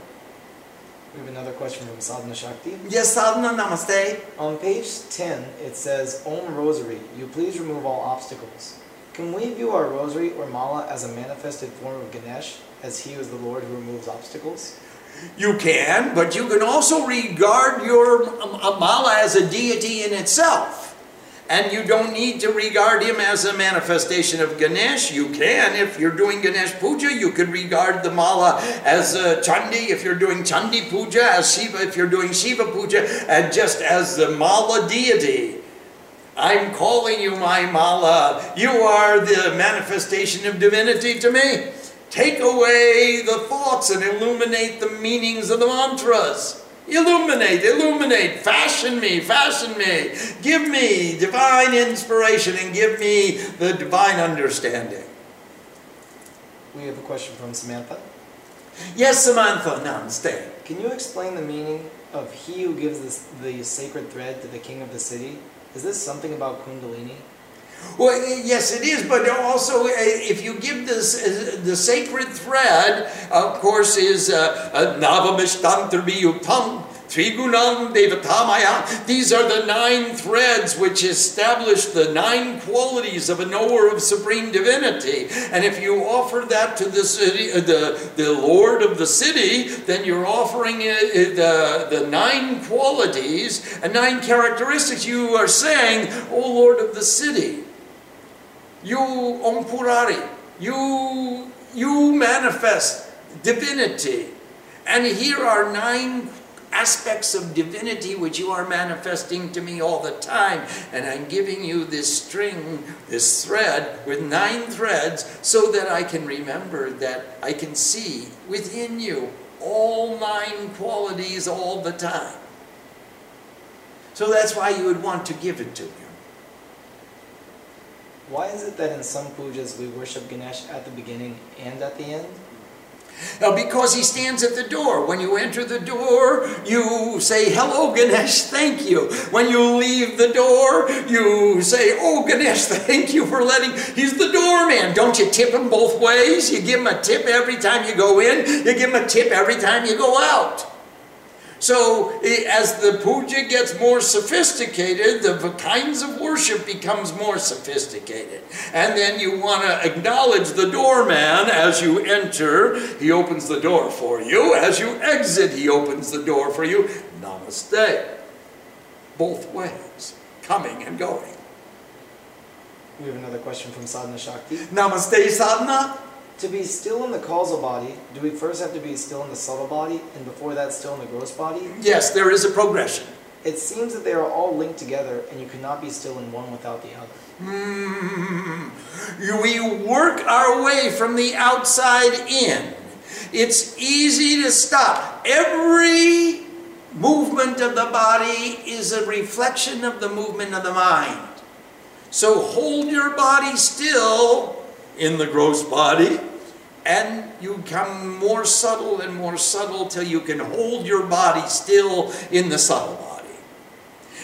We have another question from Sadhana Shakti. Yes, Sadhana, namaste. On page ten, it says, Om Rosary, you please remove all obstacles. Can we view our rosary or mala as a manifested form of Ganesh, as he is the Lord who removes obstacles? You can, but you can also regard your mala as a deity in itself. And you don't need to regard him as a manifestation of Ganesh. You can, if you're doing Ganesh Puja, you could regard the mala as uh, Chandi, if you're doing Chandi Puja, as Shiva, if you're doing Shiva Puja, and just as the mala deity. I'm calling you my mala. You are the manifestation of divinity to me. Take away the thoughts and illuminate the meanings of the mantras. Illuminate, illuminate, fashion me, fashion me. Give me divine inspiration and give me the divine understanding. We have a question from Samantha. Yes, Samantha, namaste. Can you explain the meaning of he who gives this, the sacred thread to the king of the city? Is this something about Kundalini? Well, yes, it is, but also if you give this, the sacred thread, of course, is Navamishtantrabiyuktam, Trigunam Devatamaya. These are the nine threads which establish the nine qualities of a knower of supreme divinity. And if you offer that to the city, the, the Lord of the city, then you're offering the, the nine qualities and nine characteristics. You are saying, O Lord of the city, you Om Purari, you, you manifest divinity. And here are nine aspects of divinity which you are manifesting to me all the time, and I'm giving you this string, this thread with nine threads, so that I can remember, that I can see within you all nine qualities all the time. So that's why you would want to give it to me. Why is it that in some pujas we worship Ganesh at the beginning and at the end? Now, because he stands at the door. When you enter the door, you say, hello, Ganesh, thank you. When you leave the door, you say, oh, Ganesh, thank you for letting... He's the doorman. Don't you tip him both ways? You give him a tip every time you go in. You give him a tip every time you go out. So, as the puja gets more sophisticated, the kinds of worship becomes more sophisticated. And then you want to acknowledge the doorman as you enter. He opens the door for you. As you exit, he opens the door for you. Namaste. Both ways. Coming and going. We have another question from Sadhana Shakti. Namaste, Sadhana. To be still in the causal body, do we first have to be still in the subtle body, and before that still in the gross body? Yes, there is a progression. It seems that they are all linked together, and you cannot be still in one without the other. Mm. We work our way from the outside in. It's easy to stop. Every movement of the body is a reflection of the movement of the mind. So hold your body still in the gross body, and you become more subtle and more subtle till you can hold your body still in the subtle body.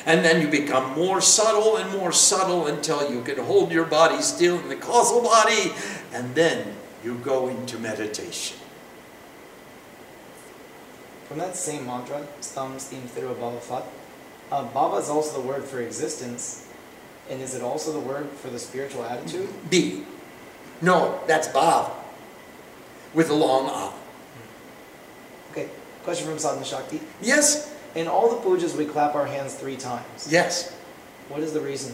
And then you become more subtle and more subtle until you can hold your body still in the causal body, and then you go into meditation. From that same mantra, Stam Stim Thiro Bhava Fat, uh, Bhava is also the word for existence, and is it also the word for the spiritual attitude? B. No, that's Bhava, with a long ah. Okay, Question from Sadhana Shakti. Yes. In all the pujas, we clap our hands three times. Yes. What is the reason?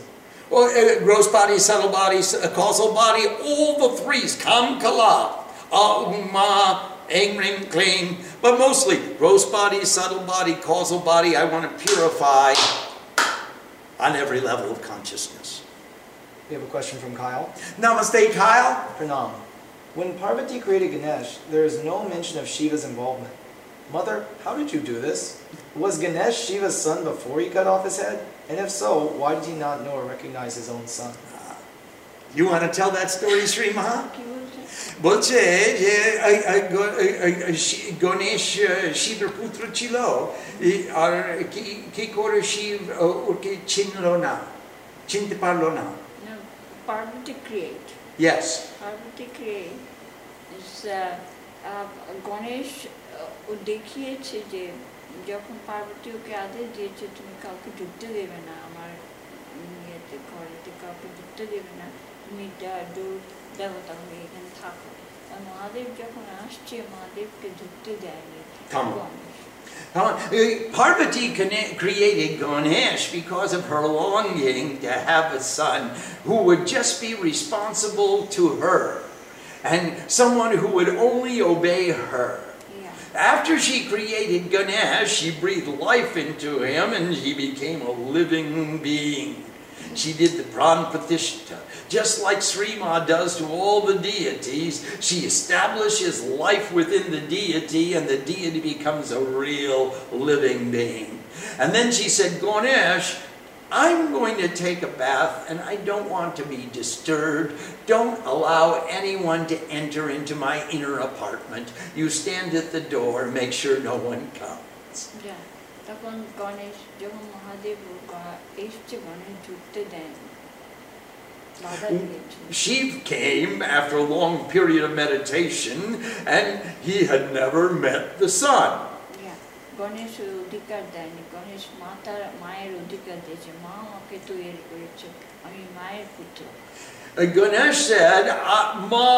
Well, gross body, subtle body, causal body, all the threes. Kam kala, Uma, Aing Ring Clean. But mostly, gross body, subtle body, causal body, I want to purify on every level of consciousness. We have a question from Kyle. Namaste, Kyle. Pranam. When Parvati created Ganesh, there is no mention of Shiva's involvement. Mother, how did you do this? Was Ganesh Shiva's son before he cut off his head? And if so, why did he not know or recognize his own son? Uh, you want to tell that story, Srima? Bolche je Ganesh Shiva putra chilo ar ki kore Shiv urke chinlo na chintiparlo na. No, Parvati create. Yes. Parvati create is uh, uh, Ganesh udekhiye chhe je. যখন পার্বতী ওকে আদেশ দিয়েছে তুমি কাউকে ঢুকতে দেবে না আমার নিয়তে ঘরেতে কাউকে ঢুকতে দেবে না তুমি দাদু দেবতা হয়ে এখানে থাকো আর মহাদেব যখন আসছে মহাদেবকে ঢুকতে দেয়নি Parvati created Ganesh because of her longing to have a son who would just be responsible to her and someone who would only obey her. After she created Ganesh, she breathed life into him and he became a living being. She did the pran pratishtha. Just like Srima does to all the deities, she establishes life within the deity and the deity becomes a real living being. And then she said, Ganesh, I'm going to take a bath and I don't want to be disturbed. Don't allow anyone to enter into my inner apartment. You stand at the door, make sure no one comes. Yeah. Shiva came after a long period of meditation and he had never met the sun. Ganesh Udikar Dani, Ganesh Mata Maya Udikar Deji, Mama Ketu Erikurichu, Ami Maya Putu. Ganesh said, uh, Ma,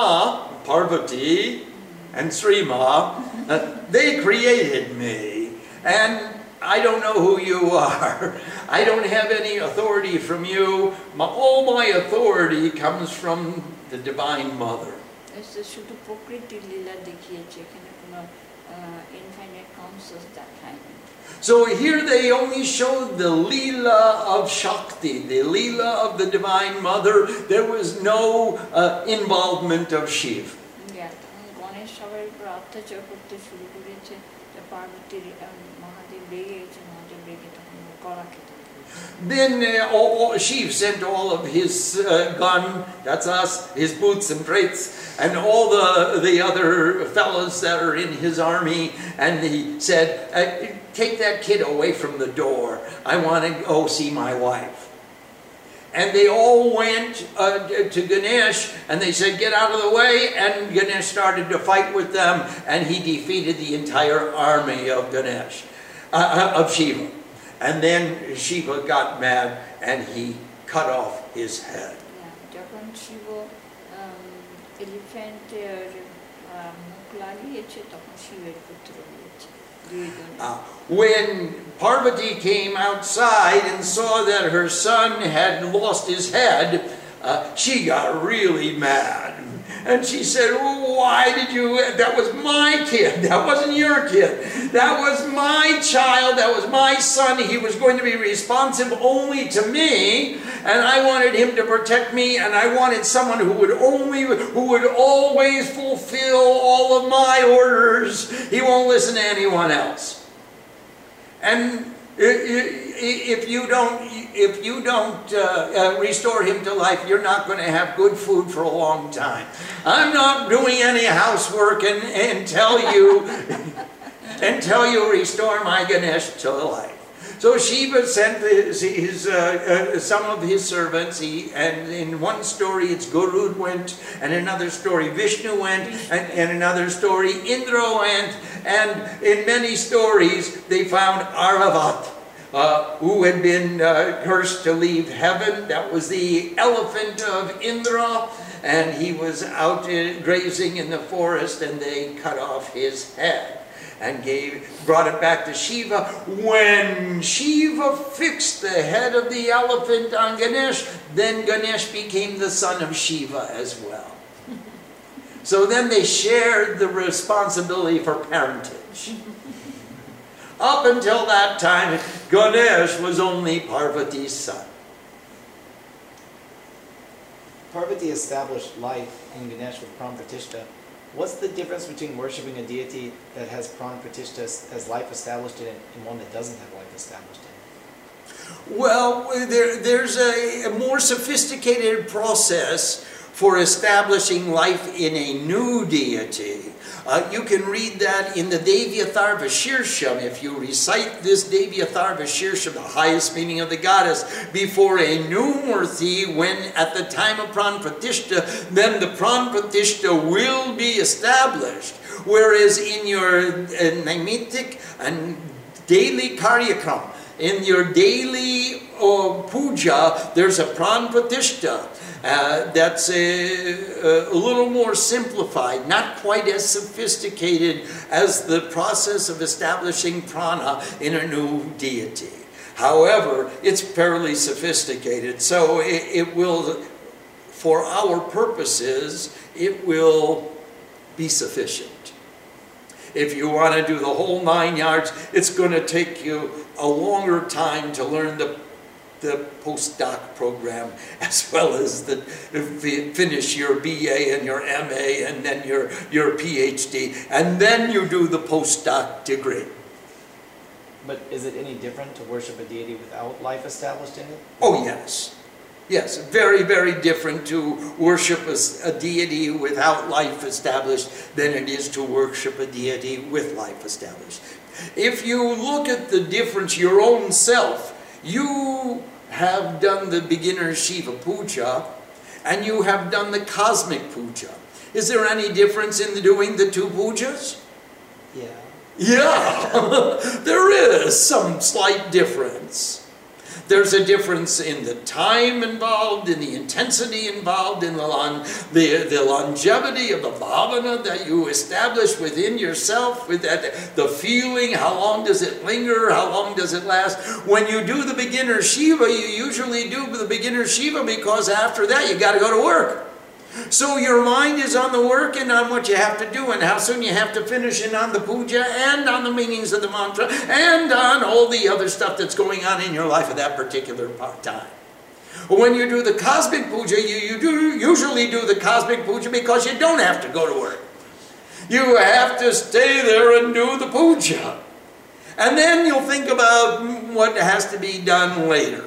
Parvati, and Srima, uh, they created me, and I don't know who you are. I don't have any authority from you. My, all my authority comes from the Divine Mother. It's the Shuddha Pokriti Lila Dekhiyeche, Kene Kuna. Uh, infinite counsels that happened. So here they only showed the Leela of Shakti, the Leela of the Divine Mother. There was no uh, involvement of Shiva. Yeah. Then uh, all, all, Shiva sent all of his uh, gun, that's us, his boots and prates, and all the, the other fellows that are in his army, and he said, uh, take that kid away from the door. I want to go see my wife. And they all went uh, to Ganesh, and they said, get out of the way, and Ganesh started to fight with them, and he defeated the entire army of Ganesh, uh, of Shiva. And then Shiva got mad and he cut off his head. Yeah, when Shiva elephant uh, when Parvati came outside and saw that her son had lost his head, uh, she got really mad. And she said, well, why did you, that was my kid, that wasn't your kid, that was my child, that was my son, he was going to be responsive only to me, and I wanted him to protect me, and I wanted someone who would only, who would always fulfill all of my orders, he won't listen to anyone else. And if you don't, if you don't uh, uh, restore him to life, you're not going to have good food for a long time. I'm not doing any housework and, until you until you restore my Ganesh to life. So Shiva sent his, his, uh, uh, some of his servants, he, and in one story it's Garud went, and another story Vishnu went, and, and another story Indra went, and in many stories they found Aravat. Uh, who had been uh, cursed to leave heaven. That was the elephant of Indra, and he was out uh, grazing in the forest and they cut off his head. and gave, brought it back to Shiva. When Shiva fixed the head of the elephant on Ganesh, then Ganesh became the son of Shiva as well. So then they shared the responsibility for parentage. Up until that time, Ganesh was only Parvati's son. Parvati established life in Ganesh with Pran Pratishta. What's the difference between worshipping a deity that has Pran Pratishta as life established in it and one that doesn't have life established in it? Well, there, there's a, a more sophisticated process for establishing life in a new deity. Uh, you can read that in the Devi Atharva Shirsham. If you recite this Devi Atharva Shirsham, the highest meaning of the goddess, before a new Murti, when at the time of Pran Pratishta, then the Pran Pratishta will be established. Whereas in your uh, Naimitik and daily Karyakram, in your daily uh, puja, there's a Pran Pratishta. Uh, that's a, a little more simplified, not quite as sophisticated as the process of establishing prana in a new deity. However, it's fairly sophisticated, so it, it will, for our purposes, it will be sufficient. If you want to do the whole nine yards, it's going to take you a longer time to learn the the postdoc program, as well as the finish your B A and your M A and then your, your P H D, and then you do the postdoc degree. But is it any different to worship a deity without life established in it? Oh yes, yes, very, very different to worship a, a deity without life established than it is to worship a deity with life established. If you look at the difference, your own self, you have done the beginner Shiva Puja, and you have done the cosmic puja. Is there any difference in the doing the two pujas? Yeah. Yeah, there is some slight difference. There's a difference in the time involved, in the intensity involved, in the, long, the, the longevity of the bhavana that you establish within yourself, with that, the feeling, how long does it linger, how long does it last. When you do the beginner Shiva, you usually do the beginner Shiva because after that you got to go to work. So your mind is on the work and on what you have to do and how soon you have to finish and on the puja and on the meanings of the mantra and on all the other stuff that's going on in your life at that particular time. When you do the cosmic puja, you, you do usually do the cosmic puja because you don't have to go to work. You have to stay there and do the puja. And then you'll think about what has to be done later.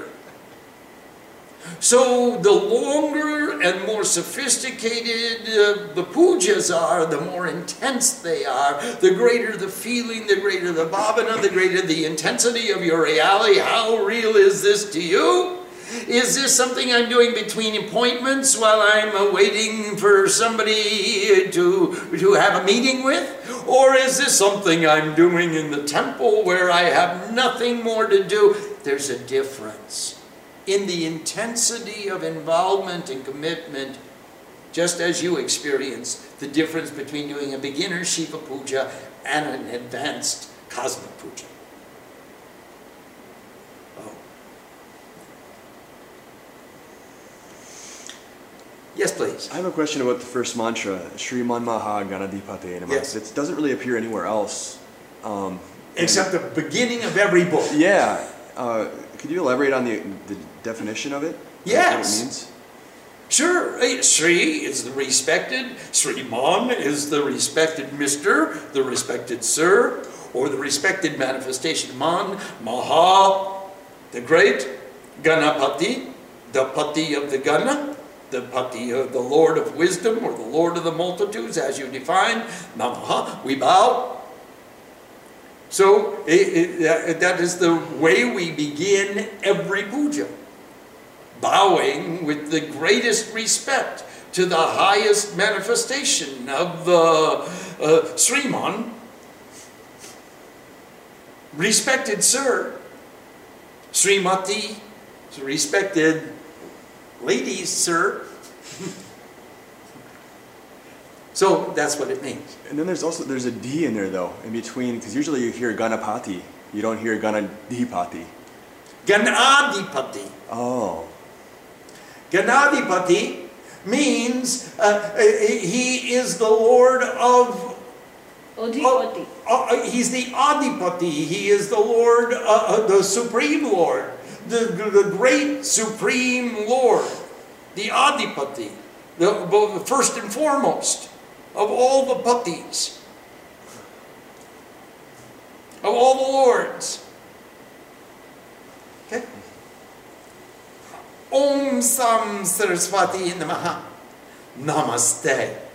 So the longer and more sophisticated uh, the pujas are, the more intense they are, the greater the feeling, the greater the bhavana, the greater the intensity of your reality. How real is this to you? Is this something I'm doing between appointments while I'm uh, waiting for somebody to, to have a meeting with? Or is this something I'm doing in the temple where I have nothing more to do? There's a difference in the intensity of involvement and commitment, just as you experience the difference between doing a beginner Shiva Puja and an advanced cosmic puja. Oh. Yes, please. I have a question about the first mantra, Shri Man Maha Ganadipate Namas. Yes. It doesn't really appear anywhere else. Um, Except and, the beginning of every book. Yeah. Uh, Could you elaborate on the, the definition of it? Yes. What it means? Sure. Sri is the respected. Sriman is the respected Mister, the respected Sir, or the respected manifestation. Man, Maha, the great, Ganapati, the Pati of the Gana, the Pati of the Lord of Wisdom, or the Lord of the Multitudes, as you define. Namaha, we bow. So, it, it, that is the way we begin every puja, bowing with the greatest respect to the highest manifestation of the uh, Sriman, respected Sir, Srimati, respected ladies, Sir, So that's what it means. And then there's also, there's a D in there though, in between, because usually you hear Ganapati. You don't hear Ganadipati. Ganadipati. Oh. Ganadipati means uh, he is the lord of... Adipati. Uh, he's the Adipati. He is the lord, uh, the supreme lord. The, the great supreme lord. The Adipati. The first and foremost of all the patis, of all the lords. Okay? Om Sam Saraswati Namaha. Namaste.